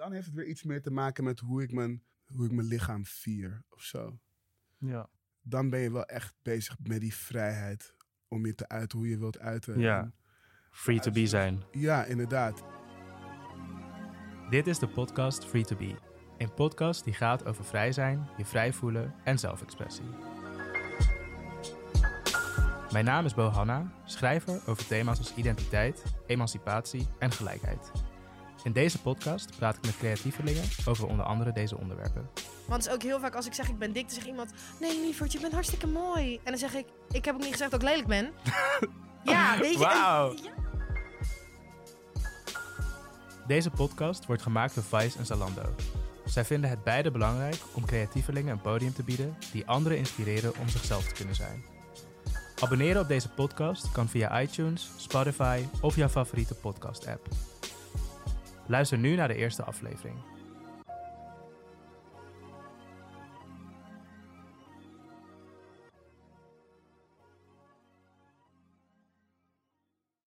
Dan heeft het weer iets meer te maken met hoe ik mijn lichaam vier of zo. Ja. Dan ben je wel echt bezig met die vrijheid om je te uiten hoe je wilt uiten. Ja, free to be zijn. Ja, inderdaad. Dit is de podcast Free to Be. Een podcast die gaat over vrij zijn, je vrij voelen en zelfexpressie. Mijn naam is Bohanna, schrijver over thema's als identiteit, emancipatie en gelijkheid. In deze podcast praat ik met creatievelingen over onder andere deze onderwerpen. Want het is ook heel vaak als ik zeg ik ben dik, dan zegt iemand... Nee, lieverd, je bent hartstikke mooi. En dan zeg ik, ik heb ook niet gezegd dat ik lelijk ben. Ja, weet je. Wow. Ja. Deze podcast wordt gemaakt door Vice en Zalando. Zij vinden het beide belangrijk om creatievelingen een podium te bieden... die anderen inspireren om zichzelf te kunnen zijn. Abonneren op deze podcast kan via iTunes, Spotify of jouw favoriete podcast-app. Luister nu naar de eerste aflevering.